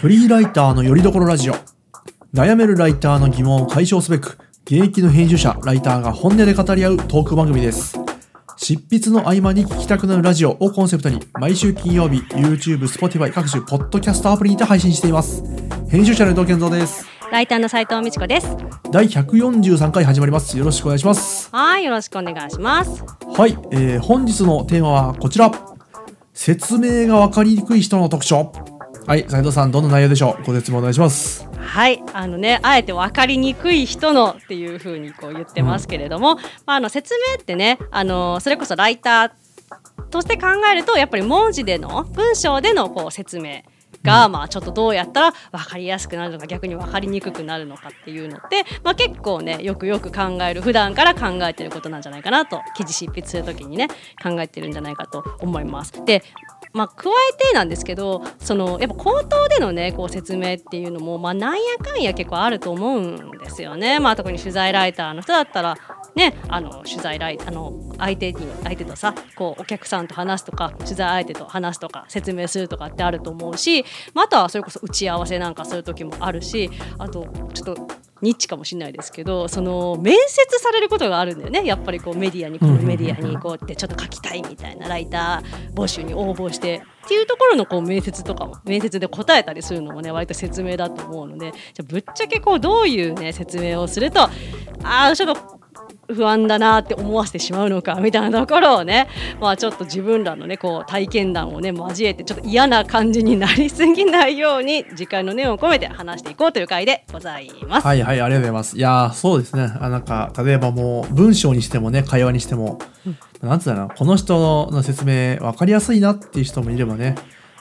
フリーライターのよりどころラジオ。悩めるライターの疑問を解消すべく、現役の編集者ライターが本音で語り合うトーク番組です。執筆の合間に聞きたくなるラジオをコンセプトに、毎週金曜日 YouTube、Spotify 各種ポッドキャストアプリにて配信しています。編集者の伊藤健三です。ライターの斉藤美智子です。第143回始まります。よろしくお願いします。はい、よろしくお願いします。はい、本日のテーマはこちら。説明が分かりにくい人の特徴。はい、斉藤さん、どんな内容でしょう。ご説明お願いします。はい、あえて分かりにくい人のっていう風にこう言ってますけれども、説明ってね、それこそライターとして考えると、やっぱり文字での文章でのこう説明が、ちょっとどうやったら分かりやすくなるのか、逆に分かりにくくなるのかっていうのって、結構ね、よく考える、普段から考えてることなんじゃないかなと、記事執筆するときにね考えてるんじゃないかと思います。で、加えてなんですけど、やっぱ口頭でのねこう説明っていうのも、なんやかんや結構あると思うんですよね。特に取材ライターの人だったらね、取材ライター相手とさ、こうお客さんと話すとか、取材相手と話すとか、説明するとかってあると思うし、あとはそれこそ打ち合わせなんかする時もあるし、あとちょっとニッチかもしれないですけど、面接されることがあるんだよね。やっぱりこうメディアに、このメディアにこうってちょっと書きたいみたいな、ライター募集に応募してっていうところのこう面接で答えたりするのもね、割と説明だと思うので、じゃぶっちゃけこうどういうね説明をすると、ちょっと不安だなって思わせてしまうのかみたいなところをね、ちょっと自分らのねこう体験談をね交えて、ちょっと嫌な感じになりすぎないように時間の念を込めて話していこうという回でございます。はいはい、ありがとうございます。いや、そうですね。なんか例えばもう文章にしてもね、会話にしても、なんつうの、この人の説明分かりやすいなっていう人もいればね、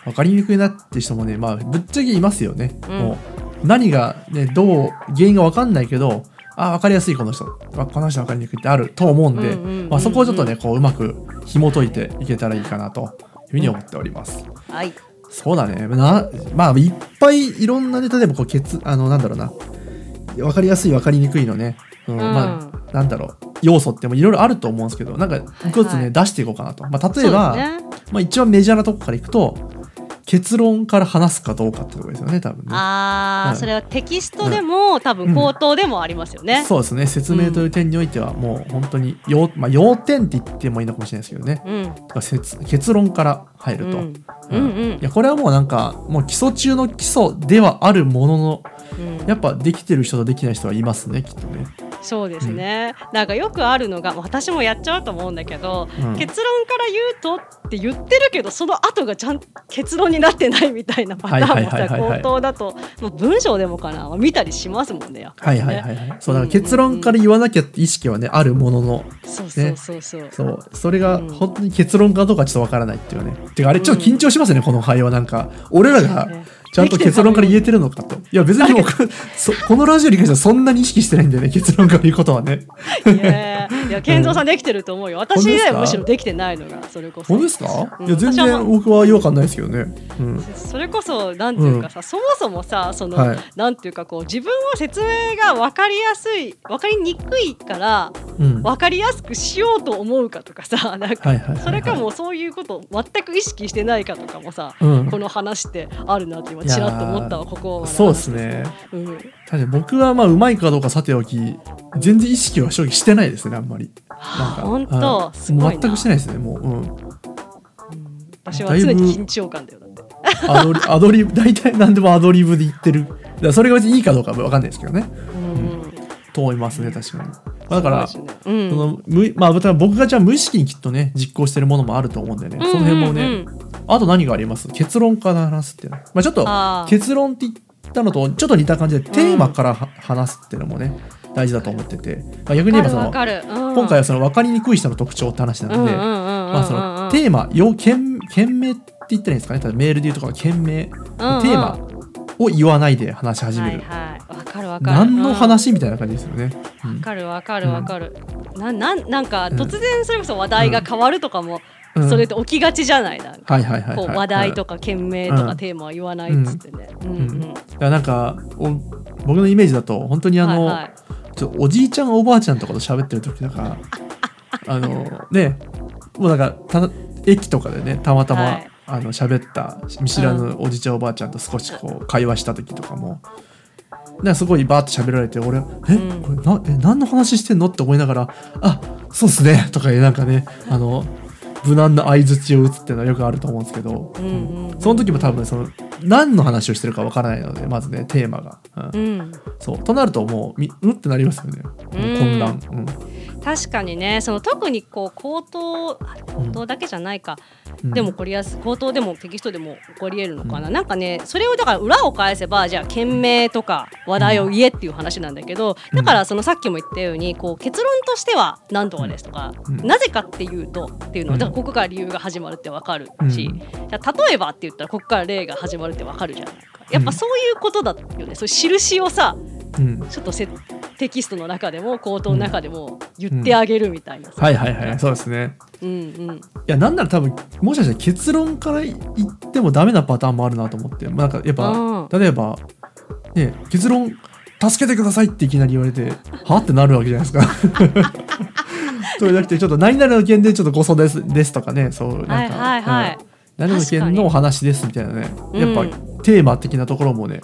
分かりにくいなっていう人もね、ぶっちゃけいますよね。もう何がね、どう原因が分かんないけど、分かりやすい、この人分かりにくいってあると思うんで、そこをちょっとねこううまく紐解いていけたらいいかなというふうに思っております。はい、そうだね。いっぱいいろんなね、例えばこうなんだろうな、分かりやすい分かりにくいのね、なんだろう、要素ってもいろいろあると思うんですけど、なんか一つね、出していこうかなと。例えば、ね、一番メジャーなとこからいくと、結論から話すかどうかってところですよね、多分ね。それはテキストでも、多分口頭でもありますよね。そうですね。説明という点においては、もう本当に要点って言ってもいいのかもしれないですけどね。結論から入ると。いや、これはもうなんかもう基礎中の基礎ではあるものの、やっぱできてる人とできない人はいますね、きっとね。そうですね。なんかよくあるのが、私もやっちゃうと思うんだけど、結論から言うとって言ってるけど、その後がちゃんと結論になってないみたいなパターンもさ、口頭だと、文章でもかな、見たりしますもんね。やっぱりね。そう、だから結論から言わなきゃって意識はねあるものの、それが本当に結論かどうかちょっとわからないっていうね。てかあれちょっと緊張しますね、この会話。なんか俺らがちゃんと結論から言えてるのかと。いや別に僕このラジオに関してはそんなに意識してないんだよね、結論から言うことはね。いや、健三さんできてると思うよ。私以外はむしろできてないのが、それこそ。本当ですか？いや全然僕は違和感ないですけどね。それこそなんていうかさ、そもそもさ、なんていうかこう自分は説明が分かりやすい、分かりにくいから分かりやすくしようと思うかとかさ、なんかそれかもそういうことを全く意識してないかとかもさ、この話ってあるなって今ちらっと思ったわ、ここは。そうですね。確かに僕はうまいかどうかさておき、全然意識は正直してないですね、あんまり。本当すごいな。全くしてないですね、もう。私は常に緊張感だよ、だって。アドリブ、大体何でもアドリブで言ってる。だからそれがいいかどうか分かんないですけどね。と思いますね、確かに。だから僕がじゃあ無意識にきっとね実行してるものもあると思うんでね、その辺もね。あと何があります？結論から話すっていうの、ちょっと結論って言ったのとちょっと似た感じで、テーマから話すっていうのもね大事だと思ってて、逆に言えば今回は分かりにくい人の特徴って話なので、テーマ、件名って言ったらいいんですかね。例えばメールで言うとか、件名、テーマを言わないで話し始める。何の話みたいな感じですよね。わかる。なんか突然それこそ話題が変わるとかも、それって起きがちじゃないな。話題とか件名とかテーマは言わないっつってね。なんか僕のイメージだと本当におじいちゃんおばあちゃんとかと喋ってる時だから、もうなんか駅とかでね、たまたま喋った見知らぬおじちゃんおばあちゃんと少しこう会話した時とかもなんかすごいバーッと喋られて俺これ何の話してんのって思いながらあそうっすねとかなんかね無難な相槌を打つっていうのはよくあると思うんですけど、うんうん、その時も多分その何の話をしてるかわからないのでまずねテーマが、うんうん、そうとなるともうってなりますよね、うん、混乱、うん、確かにねその特にこう口頭だけじゃないか、うん、でも起こりやすい口頭でもテキストでも起こり得るのかな、うん、なんかねそれをだから裏を返せばじゃあ件名とか話題を言えっていう話なんだけど、うん、だからそのさっきも言ったようにこう結論としては何とかですとか、うん、なぜかっていうとっていうのは、うんここから理由が始まるって分かるし、うん、例えばって言ったらここから例が始まるって分かるじゃないかやっぱそういうことだよね、うん、そういう印をさ、うん、ちょっとテキストの中でも口頭の中でも言ってあげるみたいな、うんうん、はいはいはいそうですね、うんうん、いやなんなら多分もしかしたら結論から言ってもダメなパターンもあるなと思って、まあ、なんかやっぱ、うん、例えば、ね、結論助けてくださいっていきなり言われてはってなるわけじゃないですかそれだけでちょっと何々の件でちょっとご相談ですとかねそうなんか、はいはいはい、何々の件のお話ですみたいなねやっぱ、うん、テーマ的なところもね、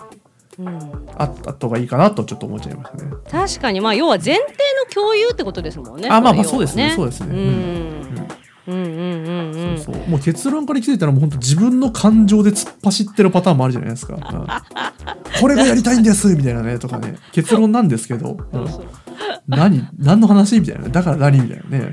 うん、あった方がいいかなとちょっと思っちゃいましたね確かにまあ要は前提の共有ってことですもんねあまあまあそうですねそうですねもう結論から気づいたらもう本当自分の感情で突っ走ってるパターンもあるじゃないですか、うん、これがやりたいんですみたいなねとかね結論なんですけど、うん、何の話みたいなだから何みたいなね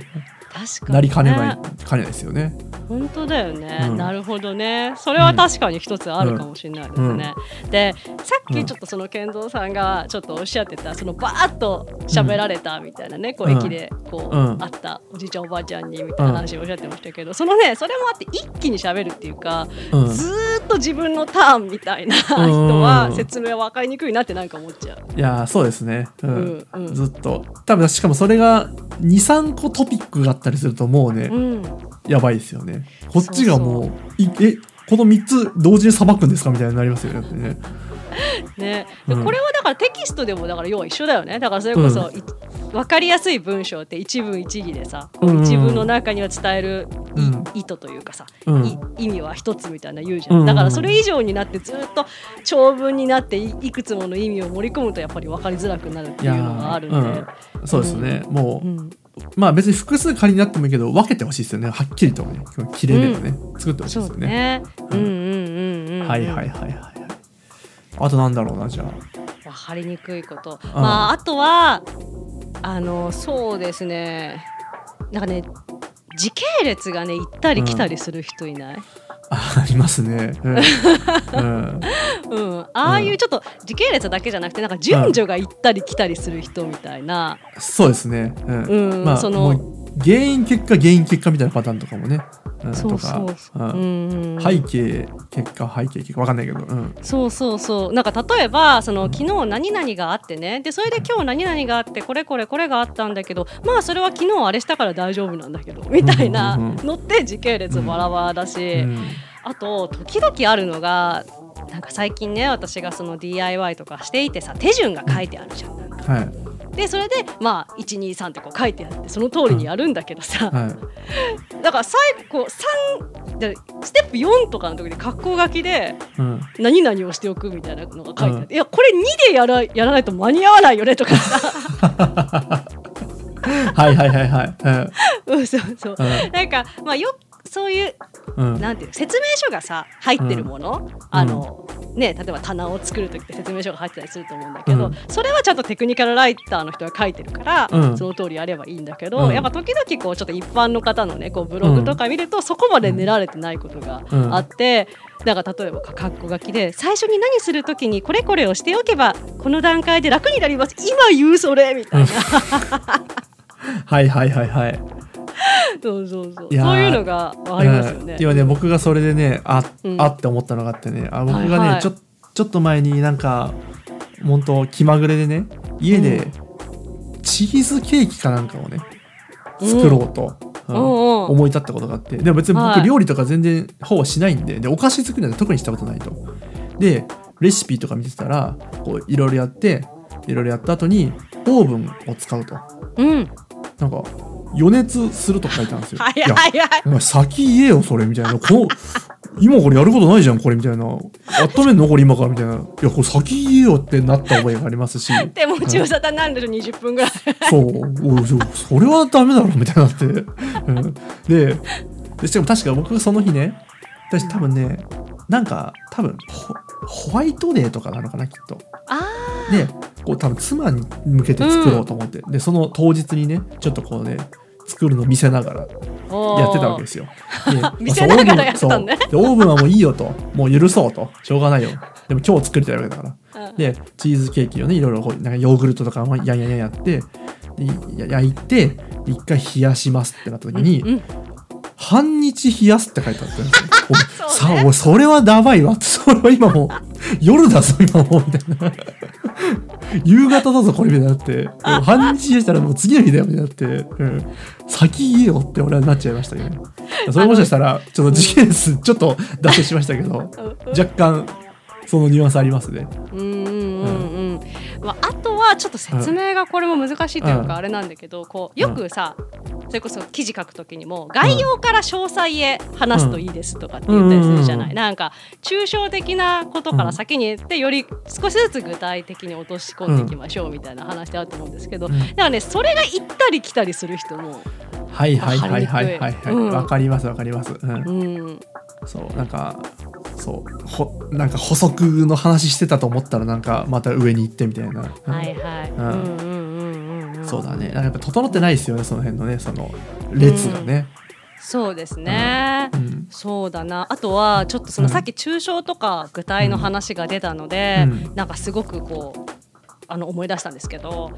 確かになりかねないですよね本当だよね、うん、なるほどねそれは確かに一つあるかもしれないですね、うん、でさっきちょっとその健三さんがちょっとおっしゃってたそのバーッと喋られたみたいなねこう駅でこう、うん、会ったおじいちゃんおばあちゃんにみたいな話をおっしゃってましたけどそのねそれもあって一気に喋るっていうか、うん、ずーっと自分のターンみたいな人は説明は分かりにくいなってなんか思っちゃう、うん、いやそうですね、うんうんうん、ずっと多分しかもそれが 2,3 個トピックがあったりするともうね、うん、やばいですよねこっちがもうこの3つ同時にさばくんですかみたいになりますよね。ねうん、これはだからテキストでもだから要は一緒だよねだからそれこそ、うん、分かりやすい文章って一文一義でさ、うん、一文の中には伝える、うん、意図というかさ、うん、意味は一つみたいな言うじゃん、うん、だからそれ以上になってずっと長文になって いくつもの意味を盛り込むとやっぱり分かりづらくなるっていうのがあるんで、うん、そうですね、うん、もう、うんまあ別に複数仮になってもいいけど分けてほしいですよねはっきりとね切れ目をね、うん、作ってほしいですよねはいはいはいはいあとなんだろうなじゃあ分かりにくいこと、うん、まああとはそうですねなんかね時系列がね行ったり来たりする人いない、うんありますね、うんうんうん、ああいうちょっと時系列だけじゃなくてなんか順序が行ったり来たりする人みたいな、うん、そうですね、うんうんまあ、その原因結果みたいなパターンとかもね、うん、そうそうそう、うん、背景結果分かんないけど、うん、そうなんか例えばその昨日何々があってねでそれで今日何々があってこれがあったんだけどまあそれは昨日あれしたから大丈夫なんだけどみたいなのって時系列バラバラだし、うんうん、あと時々あるのがなんか最近ね私がその DIY とかしていてさ手順が書いてあるじゃん、うんはいでそれでまあ 1,2,3 ってこう書いてあってその通りにやるんだけどさ、うんはい、だから最後3ステップ4とかの時で格好書きで何々をしておくみたいなのが書いてあって、うん、いやこれ2でやらないと間に合わないよねとかさはいはいはいはい、うん、そうそう、うん、なんかまあよそういう、うん、なんていう説明書がさ入ってるもの、うん、ね、例えば棚を作るときって説明書が入ってたりすると思うんだけど、うん、それはちゃんとテクニカルライターの人が書いてるから、うん、その通りやればいいんだけど、うん、やっぱ時々こうちょっと一般の方のねこうブログとか見ると、うん、そこまで練られてないことがあって、うん、だから例えばカッコ書きで最初に何するときにこれこれをしておけばこの段階で楽になります今言うそれみたいな、うん、はいはいはいはいそういうのがありますよね、今ね僕がそれでねあって思ったのがあってね僕がね、はいはい、ちょっと前になんか本当気まぐれでね家でチーズケーキかなんかをね、うん、作ろうと、うんうん、思い立ったことがあってでも別に僕料理とか全然ほぼしないん でお菓子作るなんて特にしたことないとでレシピとか見てたらいろいろやっていろいろやった後にオーブンを使うと、うん、なんか余熱すると書いてあるんですよ。いや、先言えよそれみたいな。この今これやることないじゃんこれみたいな、温めんのこれ今からみたいな、いやこれ先言えよってなった覚えがありますし、手持ち無沙汰なんで20分ぐらいそうそれはダメだろみたいになって、うん、でしかも確か僕その日ね、私多分ねなんか多分ホワイトデーとかなのかなきっと、でこう多分妻に向けて作ろうと思って、うん、でその当日にねちょっとこうね作るの見せながらやってたわけですよ。見せながらやったんね。オーブンはもういいよと、もう許そうと、しょうがないよ。でも超作りたいわけだから。うん、でチーズケーキをねいろいろこうなんかヨーグルトとかもやって焼いて一回冷やしますってなった時に、うんうん、半日冷やすって書いてあったんですよ。そうね、さあ俺それはだばいわって、それは今もう夜だぞ今もうみたいな。夕方だぞこれみたいになって半日でしたらもう次の日だよみたいになって、うん、先言えよって俺はなっちゃいましたけど、ね、それもしかしたらちょっと時系列ちょっと脱線しましたけど若干そのニュアンスありますね。うん、まあ、あとはちょっと説明がこれも難しいというかあれなんだけど、こうよくさ、それこそ記事書くときにも概要から詳細へ話すといいですとかって言ったりするじゃない、なんか抽象的なことから先に言ってより少しずつ具体的に落とし込んでいきましょうみたいな話であると思うんですけど、だからねそれが行ったり来たりする人もはい、わかりますわかります、そうなんかなんか補足の話してたと思ったらなんかまた上に行ってみたいな、そうだね、やっぱ整ってないですよねその辺のねその列がね、そうですね、そうだな。あとはちょっとそのさっき抽象とか具体の話が出たので、なんかすごくこう思い出したんですけど、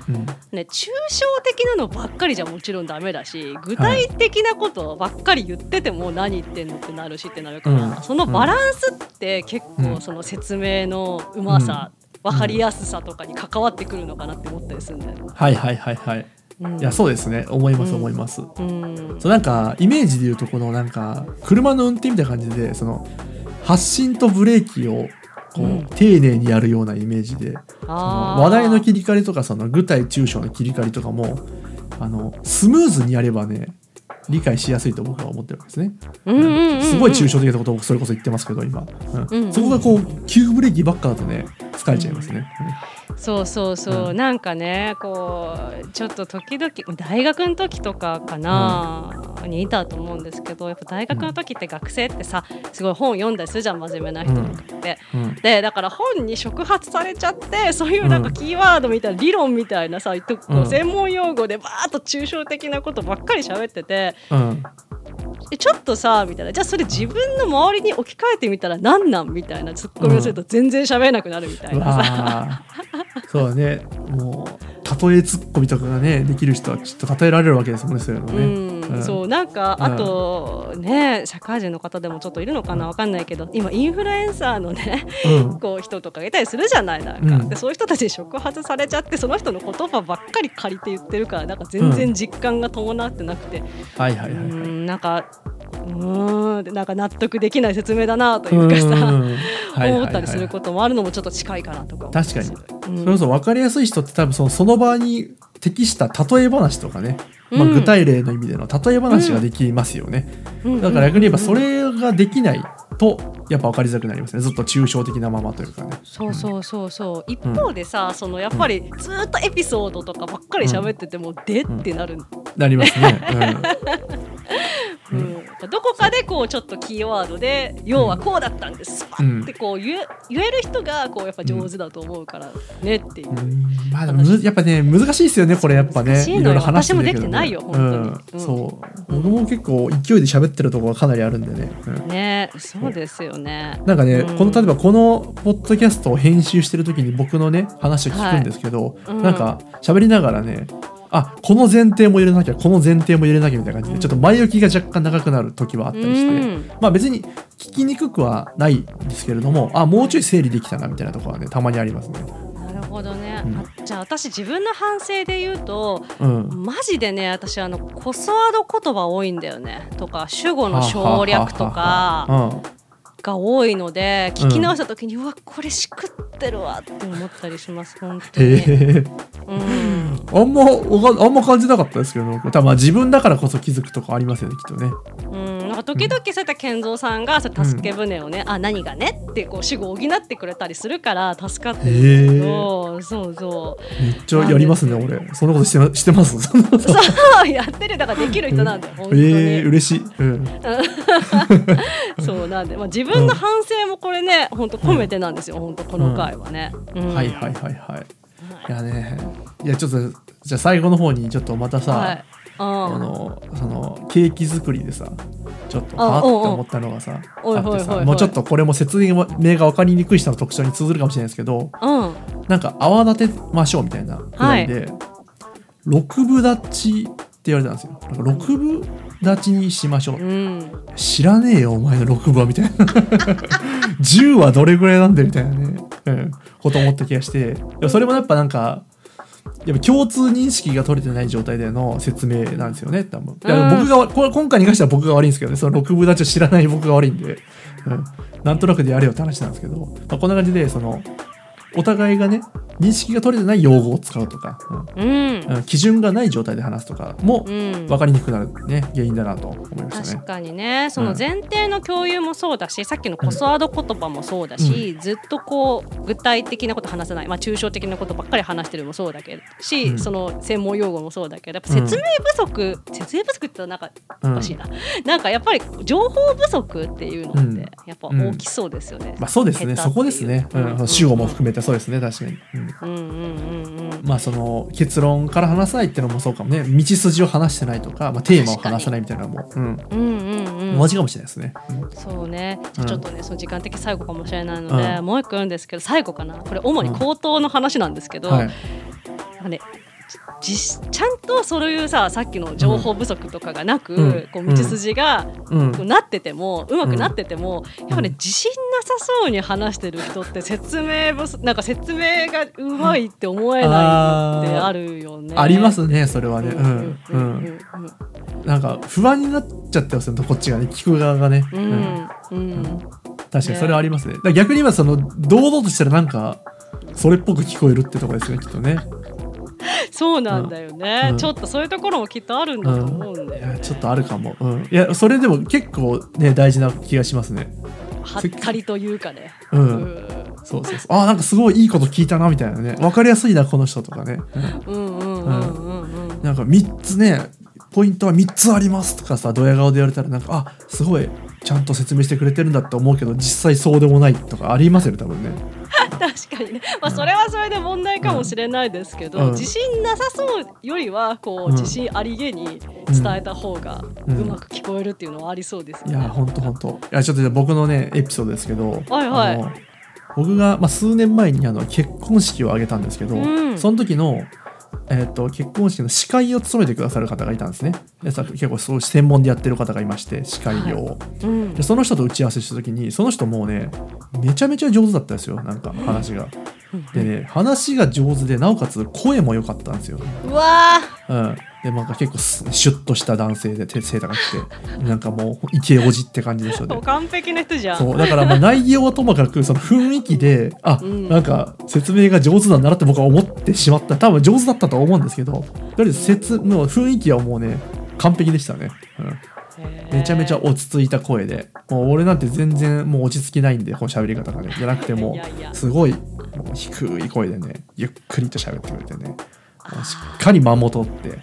ね、抽象的なのばっかりじゃもちろんダメだし、具体的なことばっかり言ってても何言ってんのってなるしってなるから、そのバランスって結構その説明のうまさ、分かりやすさとかに関わってくるのかなって思ったりするんだよね。はい、いやそうですね、思います思います、そうなんかイメージでいうとこのなんか車の運転みたいな感じでその発進とブレーキをこう丁寧にやるようなイメージで、その話題の切り替えとかその具体抽象の切り替えとかもスムーズにやればね理解しやすいと僕は思ってるわけですね、すごい抽象的なことをそれこそ言ってますけど今、そこがこう急ブレーキばっかだとね疲れちゃいますね、そう、なんかねこうちょっと時々大学の時とかかな、にいたと思うんですけど、やっぱ大学の時って学生ってさすごい本読んだりするじゃん、真面目な人とかって、でだから本に触発されちゃって、そういうなんかキーワードみたいな理論みたいなさ、専門用語でバーッと抽象的なことばっかり喋ってて、ちょっとさみたいな、じゃあそれ自分の周りに置き換えてみたら何なんみたいなツッコミをすると全然喋れなくなるみたいなさ、そうだね、もう例えツッコミとかがねできる人はきっと例えられるわけですもんね、そういうのね、そうなんか、あとね社会人の方でもちょっといるのかな分かんないけど、今インフルエンサーのね、こう人とかいたりするじゃない、なんか、でそういう人たちに触発されちゃって、その人の言葉ばっかり借りて言ってるから、なんか全然実感が伴ってなくて、なんかなんか納得できない説明だなというかさ、思ったりすることもあるのもちょっと近いかなとか思います。確かに、それこそ分かりやすい人って多分その場に適した例え話とかね、具体例の意味での例え話ができますよね、だから逆に言えばそれができないとやっぱ分かりづらくなりますね、ずっと抽象的なままというかね、そう一方でさ、そのやっぱりずっとエピソードとかばっかり喋っててもでってなる、なりますね、どこかでこうちょっとキーワードで要はこうだったんです、ってこう 言える人がこうやっぱ上手だと思うからねっていう、まあ、でもやっぱね難しいですよねこれ、やっぱねいろいろ話してるけど、私もできてないよ本当に、僕も結構勢いで喋ってるところがかなりあるんでね、ね、そうですよね、なんかね、この例えばこのポッドキャストを編集してる時に僕のね話を聞くんですけど、なんか喋りながらね、あ、この前提も入れなきゃこの前提も入れなきゃみたいな感じで、ちょっと前置きが若干長くなる時はあったりして、まあ別に聞きにくくはないんですけれども、あ、もうちょい整理できたなみたいなところはねたまにありますね。なるほどね、じゃあ私自分の反省で言うと、マジでね私コスワード言葉多いんだよねとか、主語の省略とかが多いので、聞き直した時に、うわこれしくってるわって思ったりします、本当に、あんま感じなかったですけど、多分自分だからこそ気づくとかありますよねきっとね、時々そういった健三さんが助け舟をね、うん、あ何がねってこう主語を補ってくれたりするから助かってるんだけど、そうそうめっちゃやりますね俺そんなことしてますそうやってるだからできる人なんだよ、本当に嬉しい、うん、そうなんで、まあ、自分の反省もこれね本当込めてなんですよ、本当この回はね、うんうん、はいはいはいはいいやね、いやちょっとじゃあ最後の方にちょっとまたさ、はい、そのケーキ作りでさちょっとはーって思ったのがさあってさ、もうちょっとこれも説明が分かりにくい人の特徴に通ずるかもしれないですけど、うん、なんか泡立てましょうみたいなぐらいで、はい、6分立ちって言われたんですよ。なんか6分立ちにしましょう、うん、知らねえよお前の6分はみたいな10はどれぐらいなんだよみたいなね、うん、こと思った気がして、それもやっぱなんかやっぱ共通認識が取れてない状態での説明なんですよね多分。だから僕がこれ今回に関しては僕が悪いんですけどね、その6分立ちを知らない僕が悪いんで、うん、なんとなくでやれよって話なんですけど、まあ、こんな感じでそのお互いがね認識が取れてない用語を使うとか、うんうん、基準がない状態で話すとかも分かりにくくなる、ね、原因だなと思いましたね。確かにね、その前提の共有もそうだし、うん、さっきのコスワード言葉もそうだし、うん、ずっとこう具体的なこと話せない、まあ、抽象的なことばっかり話してるもそうだけどし、うん、その専門用語もそうだけど、やっぱ説明不足ってなんかおかしいな、うん、なんかやっぱり情報不足っていうのってやっぱ大きそうですよね、うんうん、まあ、そうですね、そこですね、うん、主語も含めてそうですね、確かに、うんうんうんうん、まあその結論から話さないってのもそうかもね、道筋を話してないとか、まあ、テーマを話さないみたいなのも、うんうんうんうん、同じかもしれないですね、うん、そうね、じゃちょっとね、うん、その時間的最後かもしれないので、うん、もう一個言うんですけど最後かな、これ主に口頭の話なんですけど、うん、はい、あれちゃんとそういうさっきの情報不足とかがなく、うん、こう道筋がこうなってても、うん、うまくなってても、うん、やっぱね自信なさそうに話してる人ってなんか説明がうまいって思えないってあるよね。 ありますねそれはね、うんうんうんうん、なんか不安になっちゃってますよこっちがね、聞く側がね、うんうんうん、確かにそれはありますね。だから逆に今その堂々としたらなんかそれっぽく聞こえるってところですよねきっとねそうなんだよね、うん、ちょっとそういうところもきっとあるんだと思うんだよね、うん、いやちょっとあるかも、うん、いやそれでも結構ね大事な気がしますね、はったりというかね、うんうん、そうそうそう、あなんかすごいいいこと聞いたなみたいなね、分かりやすいなこの人とかね、うんうんうんうん、なんか3つねポイントは3つありますとかさドヤ顔で言われたらなんかあすごいちゃんと説明してくれてるんだって思うけど実際そうでもないとかありますよね多分ね確かにね、まあ、それはそれで問題かもしれないですけど、うん、自信なさそうよりはこう、うん、自信ありげに伝えた方がうまく聞こえるっていうのはありそうですよね、うんうん、いやほんとほんと、いやちょっと僕のねエピソードですけど、はいはい、僕が、まあ、数年前に結婚式を挙げたんですけど、うん、その時の結婚式の司会を務めてくださる方がいたんですね。で結構そう専門でやってる方がいまして、司会業を、はい、うん、でその人と打ち合わせした時にその人もうねめちゃめちゃ上手だったんですよ、なんか話が、うん、でね話が上手でなおかつ声も良かったんですよ。うわー、うん、でなんか結構シュッとした男性で背高くてなんかもうイケオジって感じでしょ、ね、完璧な人じゃん。そうだからまあ内容はともかくその雰囲気であ、うん、なんか説明が上手なんだなって僕は思ってしまった。多分上手だったとは思うんですけど、とりあえずの雰囲気はもうね完璧でしたね、うん、めちゃめちゃ落ち着いた声で、もう俺なんて全然もう落ち着きないんでこう喋り方がねじゃなくてもうすごいもう低い声でねゆっくりと喋ってくれてね、しっかり間も取って、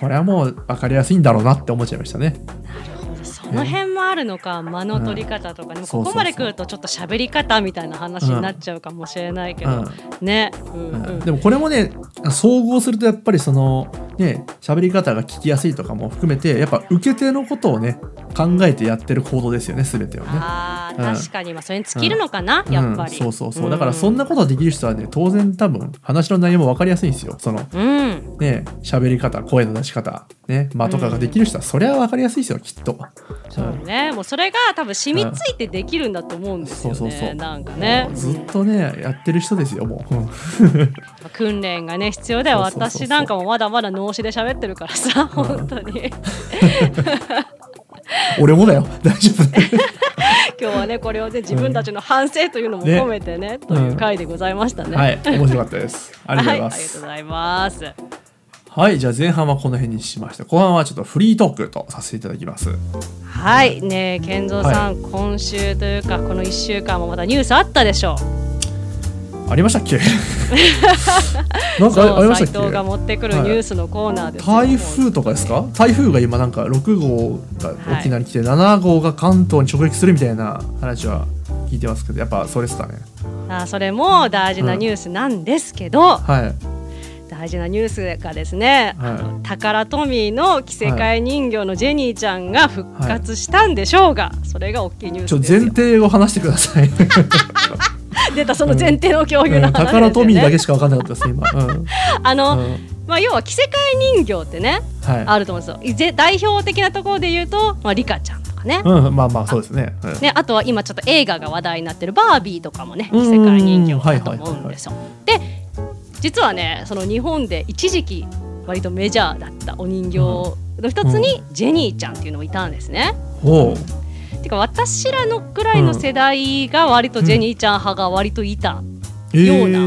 これはもう分かりやすいんだろうなって思っちゃいましたね。なるほど、その辺もあるのか、間の取り方とか、ね、うん、ここまで来るとちょっと喋り方みたいな話になっちゃうかもしれないけど、うんね、うんうん、でもこれもね総合するとやっぱりそのね喋り方が聞きやすいとかも含めてやっぱ受け手のことをね考えてやってる行動ですよね、全てをね。あ、うん、確かに、まあ、それに尽きるのかな、うん、やっぱり、うん、そうそうそう、うん、だからそんなことできる人はね当然多分話の内容も分かりやすいんですよ、その、うん、ね喋り方、声の出し方、ね、間とかができる人は、うん、それは分かりやすいですよきっと。そうね、うん、もうそれが多分染みついてできるんだと思うんですよね、うん、そうそうそう、なんかねずっとねやってる人ですよもう訓練がね必要だよ。私なんかもまだまだ脳死で喋ってるからさ、うん、本当に俺もだよ大丈夫今日はねこれをね自分たちの反省というのも込めて ねという回でございましたね、うん、はい面白かったですありがとうございます、はい、ありがとうございます。はい、じゃあ前半はこの辺にしました。後半はちょっとフリートークとさせていただきます。はいねえ、健三さん、はい、今週というかこの1週間もまたニュースあったでしょう。ありましたっけなんかありましたっけ。斉藤が持ってくるニュースのコーナーです、はい、台風とかですか。台風が今なんか6号が沖縄に来て、はい、7号が関東に直撃するみたいな話は聞いてますけど、やっぱそれですかね。あ、それも大事なニュースなんですけど、うん、はい、大事なニュースがですね、はい、タカラトミーの着せ替え人形のジェニーちゃんが復活したんでしょうが、はい、それが大きいニュースですよ。前提を話してください出た、その前提の共有の話ですよね、タカラトミーだけしか分かんなかったです今、うん、まあ、要は着せ替え人形ってね、はい、あると思うんですよ。代表的なところで言うと、まあ、リカちゃんとかね、うん、まあまあそうですね、うん、ね、あとは今ちょっと映画が話題になってるバービーとかもね、着せ替え人形だと思うんですよ。で、実はね、その日本で一時期割とメジャーだったお人形の一つにジェニーちゃんっていうのもいたんですね、うんうん、てか私らのくらいの世代が割とジェニーちゃん派が割といたような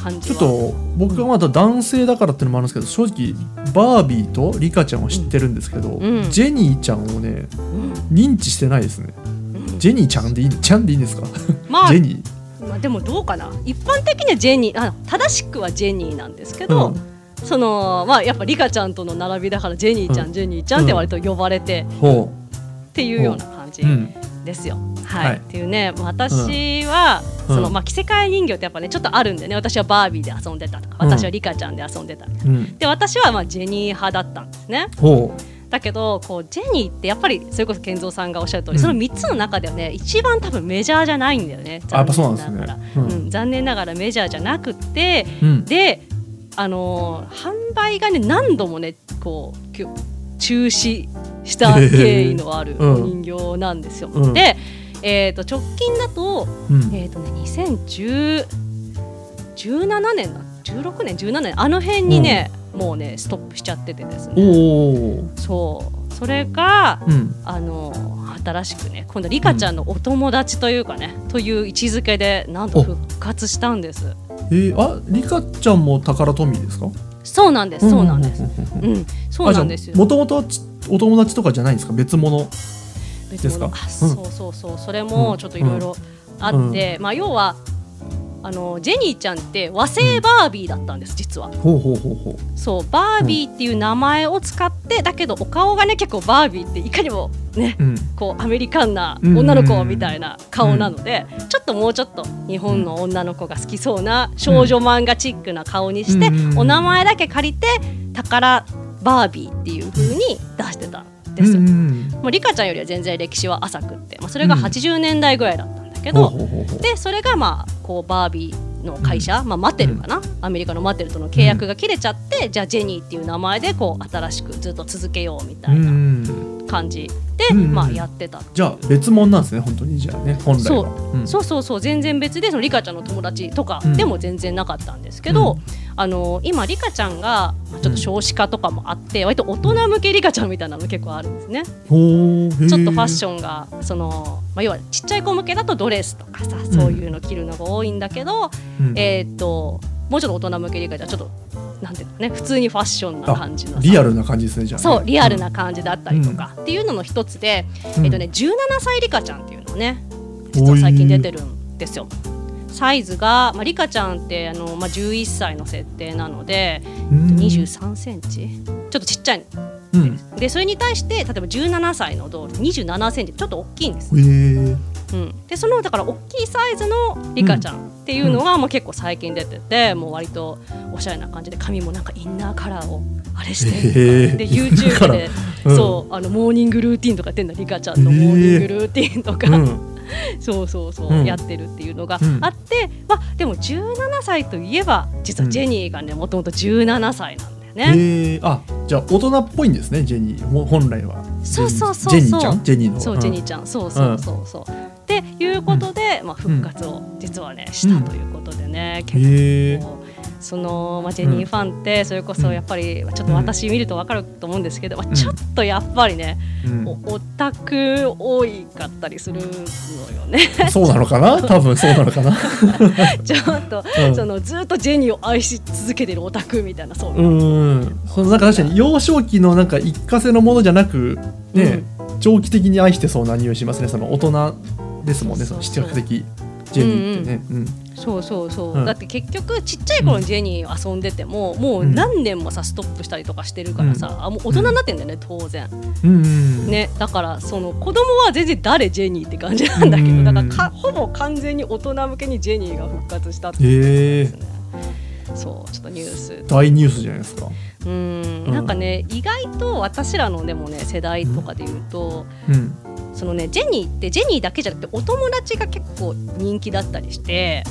感じは、ちょっと僕がまだ男性だからっていうのもあるんですけど、正直バービーとリカちゃんを知ってるんですけど、うんうん、ジェニーちゃんをね、認知してないですね、うん、ジェニーちゃんでいい、ちゃんでいいんですか、まあ、ジェニー、まあ、でもどうかな、一般的にはジェニー、正しくはジェニーなんですけど、うん、そのまあ、やっぱりリカちゃんとの並びだからジェニーちゃん、うん、ジェニーちゃんって割と呼ばれて、うん、っていうような感じですよ、うん、はいはい、っていうね、私は、うん、そのまあ、着せ替え人形ってやっぱねちょっとあるんでね、私はバービーで遊んでたとか、私はリカちゃんで遊んでた、うん、で私はまあジェニー派だったんですね、うん、だけどこうジェニーってやっぱりそれこそ健三さんがおっしゃる通り、うん、その3つの中ではね一番多分メジャーじゃないんだよね。やっぱそうなんですね、うんうん、残念ながらメジャーじゃなくて、うん、で、販売がね何度もねこう中止した経緯のあるお人形なんですよ、うん、で、直近だと、うん、ね、2017年だ16年17年あの辺にね、うん、もうねストップしちゃっててですね、お、そう、それが、うん、新しくね今度リカちゃんのお友達というかね、うん、という位置づけでなんと復活したんです。あ、リカちゃんもタカラトミーですか。そうなんです、そうなんです、うん、そうなんですよ。もともとお友達とかじゃないんですか、別物ですか。あ、そうそうそう、うん、それもちょっといろいろあって、うん、まあ、要はジェニーちゃんって和製バービーだったんです、うん、実は。ほうほうほうほう。そう、バービーっていう名前を使って、うん、だけどお顔がね結構バービーっていかにもね、うん、こうアメリカンな女の子みたいな顔なので、うん、もうちょっと日本の女の子が好きそうな少女漫画チックな顔にして、うん、お名前だけ借りて宝バービーっていう風に出してたんですよ、うん、もうリカちゃんよりは全然歴史は浅くって、まあ、それが80年代ぐらいだったんだけど、うん、でそれがまあこうバービーの会社、まあ、マテルかな、うん、アメリカのマテルとの契約が切れちゃって、うん、じゃあジェニーっていう名前でこう新しくずっと続けようみたいな感じで、うんうん、まあ、やってたっていう。じゃあ別物なんですね本当に。じゃあね、本来はそう、うん、そうそうそう、全然別で、そのリカちゃんの友達とかでも全然なかったんですけど、うん、今リカちゃんがちょっと少子化とかもあって、うん、割と大人向けリカちゃんみたいなの結構あるんですね、うん、ちょっとファッションがその、まあ、要はちっちゃい子向けだとドレスとかさ、そういうの着るのが多いんだけど、うん、もうちょっと大人向け理解じゃちょっとなんていうのね、普通にファッションな感じのリアルな感じですね。じゃあ、ね、そうリアルな感じだったりとか、うん、っていうのの一つで、17歳リカちゃんっていうのね実は最近出てるんですよ。サイズが、まあ、リカちゃんってまあ、11歳の設定なので、23センチちょっとちっちゃいです、うん、でそれに対して例えば17歳のドール27センチちょっと大きいんです、うん、でそのだから大きいサイズのリカちゃんっていうのがもう結構最近出てて、もう割とおしゃれな感じで髪もなんかインナーカラーをあれしてで YouTube で、うん、そうモーニングルーティンとかやってんだ、リカちゃんのモーニングルーティンとか、そうそうそう、うん、やってるっていうのがあって、うん、まあ、でも17歳といえば実はジェニーがねもともと17歳なんだよね、あ、じゃあ大人っぽいんですねジェニーも本来は。そうそうそうそう、ジェニーちゃん、ジェニーのそう、ジェニーちゃん、そうそうそうそう、うん、っていうことで、まあ、復活を実はねしたということでね、結構そのジェニーファンってそれこそやっぱりちょっと私見ると分かると思うんですけど、ちょっとやっぱりね、オタク多いかったりするのよねそうなのかな多分そうなのかなちょっと、そのずっとジェニーを愛し続けてるオタクみたいな、そういうなんか確かに幼少期のなんか一過性のものじゃなく、ね、長期的に愛してそうな匂いしますね。その大人ですもんね、そうそうそう、その視覚的ジェニーってね、そうそうそう、だって結局ちっちゃい頃のジェニー遊んでても、もう何年もさストップしたりとかしてるからさ、もう大人になってんだよね、当然、ね、だからその子供は全然誰ジェニーって感じなんだけど、だからほぼ完全に大人向けにジェニーが復活したっていうですね、そうちょっとニュース大ニュースじゃないですか。なんかね、意外と私らのでもね世代とかで言うと、そのねジェニーってジェニーだけじゃなくてお友達が結構人気だったりして、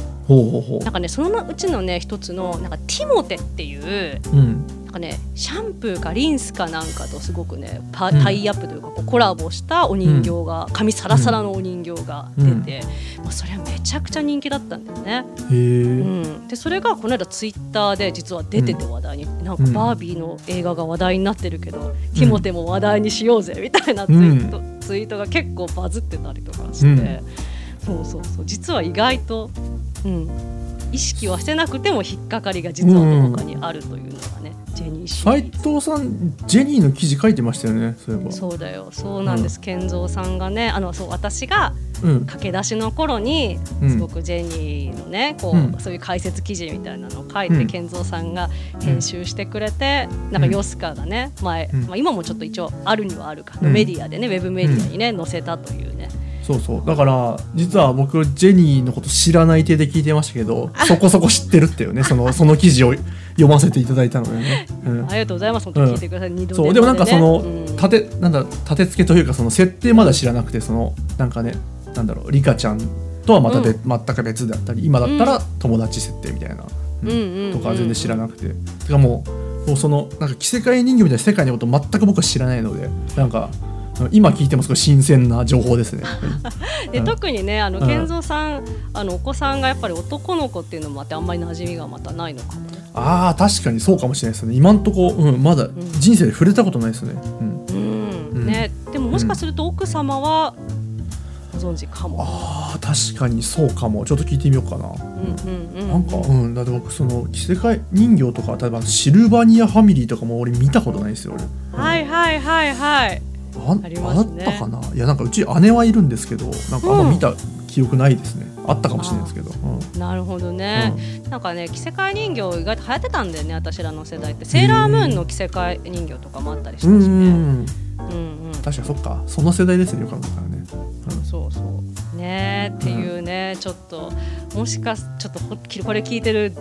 なんかねそのうちのね一つのなんかティモテっていう、なんかねシャンプーかリンスかなんかとすごくねタイアップというかこうコラボしたお人形が、髪サラサラのお人形が出て、まあ、それはめちゃくちゃ人気だったんだよね。でそれがこの間ツイッターで実は出てて話題に、なんかバービーの映画が話題になってるけど、ティモテも話題にしようぜみたいなツイートが結構バズってたりとかして、そうそうそう、実は意外と、意識はしてなくても引っかかりが実はどこかにあるというのがね、ジェニーシリーズ。斉藤さんジェニーの記事書いてましたよね。そういえばそうだよ、そうなんです、健三さんがね、そう私が駆け出しの頃にすごくジェニーのねこう、そういう解説記事みたいなのを書いて、健三さんが編集してくれて、なんかヨスカがね前、今もちょっと一応あるにはあるか、メディアでね、ウェブメディアにね載せたというね。そうそう、だから実は僕ジェニーのこと知らない手で聞いてましたけど、そこそこ知ってるっていうね、その記事を読ませていただいたのでね、ありがとうございます、本当に聞いてください、2度で、ね、そうでもなんかその、立て付けというかその設定まだ知らなくて、そのなんかね、なんだろう、リカちゃんとはまた全く別だったり、今だったら友達設定みたいな、とか全然知らなくて、てかもうそのなんか着せ替え人形みたいな世界のこと全く僕は知らないので、なんか今聞いてもすごい新鮮な情報ですねで、特にね健三さん、お子さんがやっぱり男の子っていうのもあって、あんまり馴染みがまたないのかも。あ、確かにそうかもしれないですね。今んとこ、まだ人生で触れたことないですね。ね、でももしかすると奥様はご存知かも。あ、確かにそうかも。ちょっと聞いてみようかな。なんか、だって僕その着せ替え人形とか、例えばシルバニアファミリーとかも俺見たことないですよ。はいはいはいはい。あったかな。いや、なんかうち姉はいるんですけど、なんかあんま見た記憶ないですね。あったかもしれないですけど、なるほどね、なんかね着せ替え人形意外と流行ってたんだよね、私らの世代って。セーラームーンの着せ替え人形とかもあったりしたしね。確かにそっか、その世代ですね、よかったからね、そうそうねっていうね、ちょっともしかちょっとこれ聞いてる、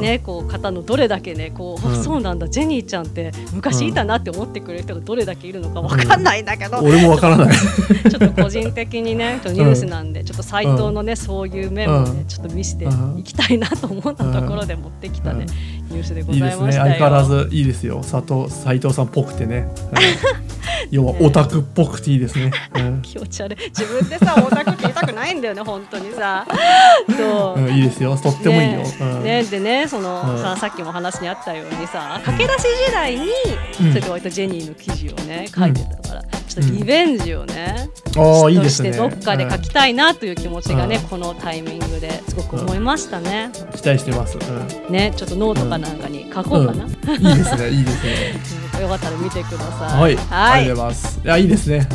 ね、こう方のどれだけねこう、そうなんだジェニーちゃんって昔いたなって思ってくれる人がどれだけいるのか分かんないんだけど、俺も分からないちょっと個人的にね、ニュースなんでちょっと斉藤のね、そういう面もねちょっと見せていきたいなと思ったところで持ってきたね、ニュースでございましたよ。いいですね、相変わらずいいですよ、斉藤さんっぽくてね、要はオタクっぽくていいですね。気持ち悪い、自分でさオタクって言いたくないんだよね本当にさそう、いいですよ、とってもいいよ、ね、でね、その、さっきも話にあったようにさ、駆け出し時代にそれと割とジェニーの記事をね書いてたから、ちょっとリベンジをね、いいですね、どっかで書きたいなという気持ちがね、このタイミングですごく思いましたね、期待してます、ね、ちょっとノートかなんかに書こうかな、いいですね、いいですねよかったら見てください。はい、はい、ありがとうございます。いや、いいですね、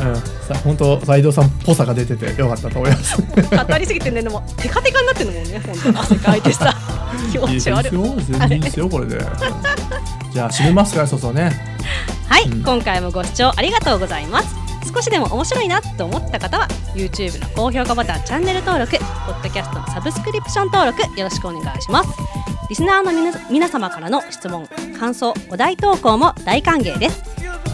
さ、本当斉藤さんっぽさが出ててよかったと思います語りすぎてね、でもテカテカになってるもんね、本当汗かいてさ気持ち悪い。全然いいですよこれでじゃあ締めますから、そうそうね、はい、今回もご視聴ありがとうございます。少しでも面白いなと思った方は YouTube の高評価ボタン、チャンネル登録、ポッドキャストのサブスクリプション登録よろしくお願いします。リスナーの皆様からの質問、感想、お題投稿も大歓迎です。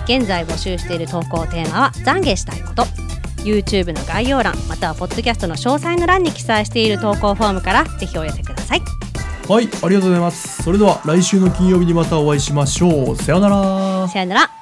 現在募集している投稿テーマは懺悔したいこと、 YouTube の概要欄またはポッドキャストの詳細の欄に記載している投稿フォームからぜひお寄せください。はい、ありがとうございます。それでは来週の金曜日にまたお会いしましょう。さよなら。さよなら。